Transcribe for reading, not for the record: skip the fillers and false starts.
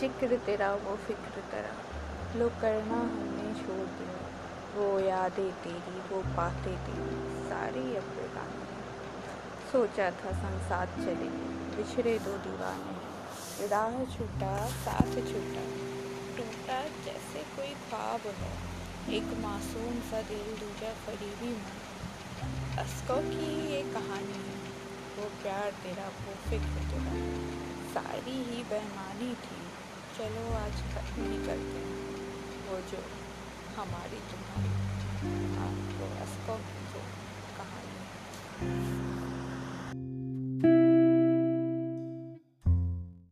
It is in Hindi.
जिक्र तेरा वो फ़िक्र तेरा लो करना हमने छोड़ दिया, वो यादें तेरी वो बातें तेरी सारी अब बेगानी। सोचा था संसार चले बिछड़े दो दीवाने, राह छूटा साथ छूटा टूटा जैसे कोई ख्वाब हो। एक मासूम सा दिल दूजा करीबी में अस्को की ये कहानी है, वो प्यार तेरा वो फिक्र तेरा सारी ही बेमानी थी। चलो आज खत्म निकलते हैं वो जो हमारी तुम्हारी, आपको अस्को की जो कहानी है।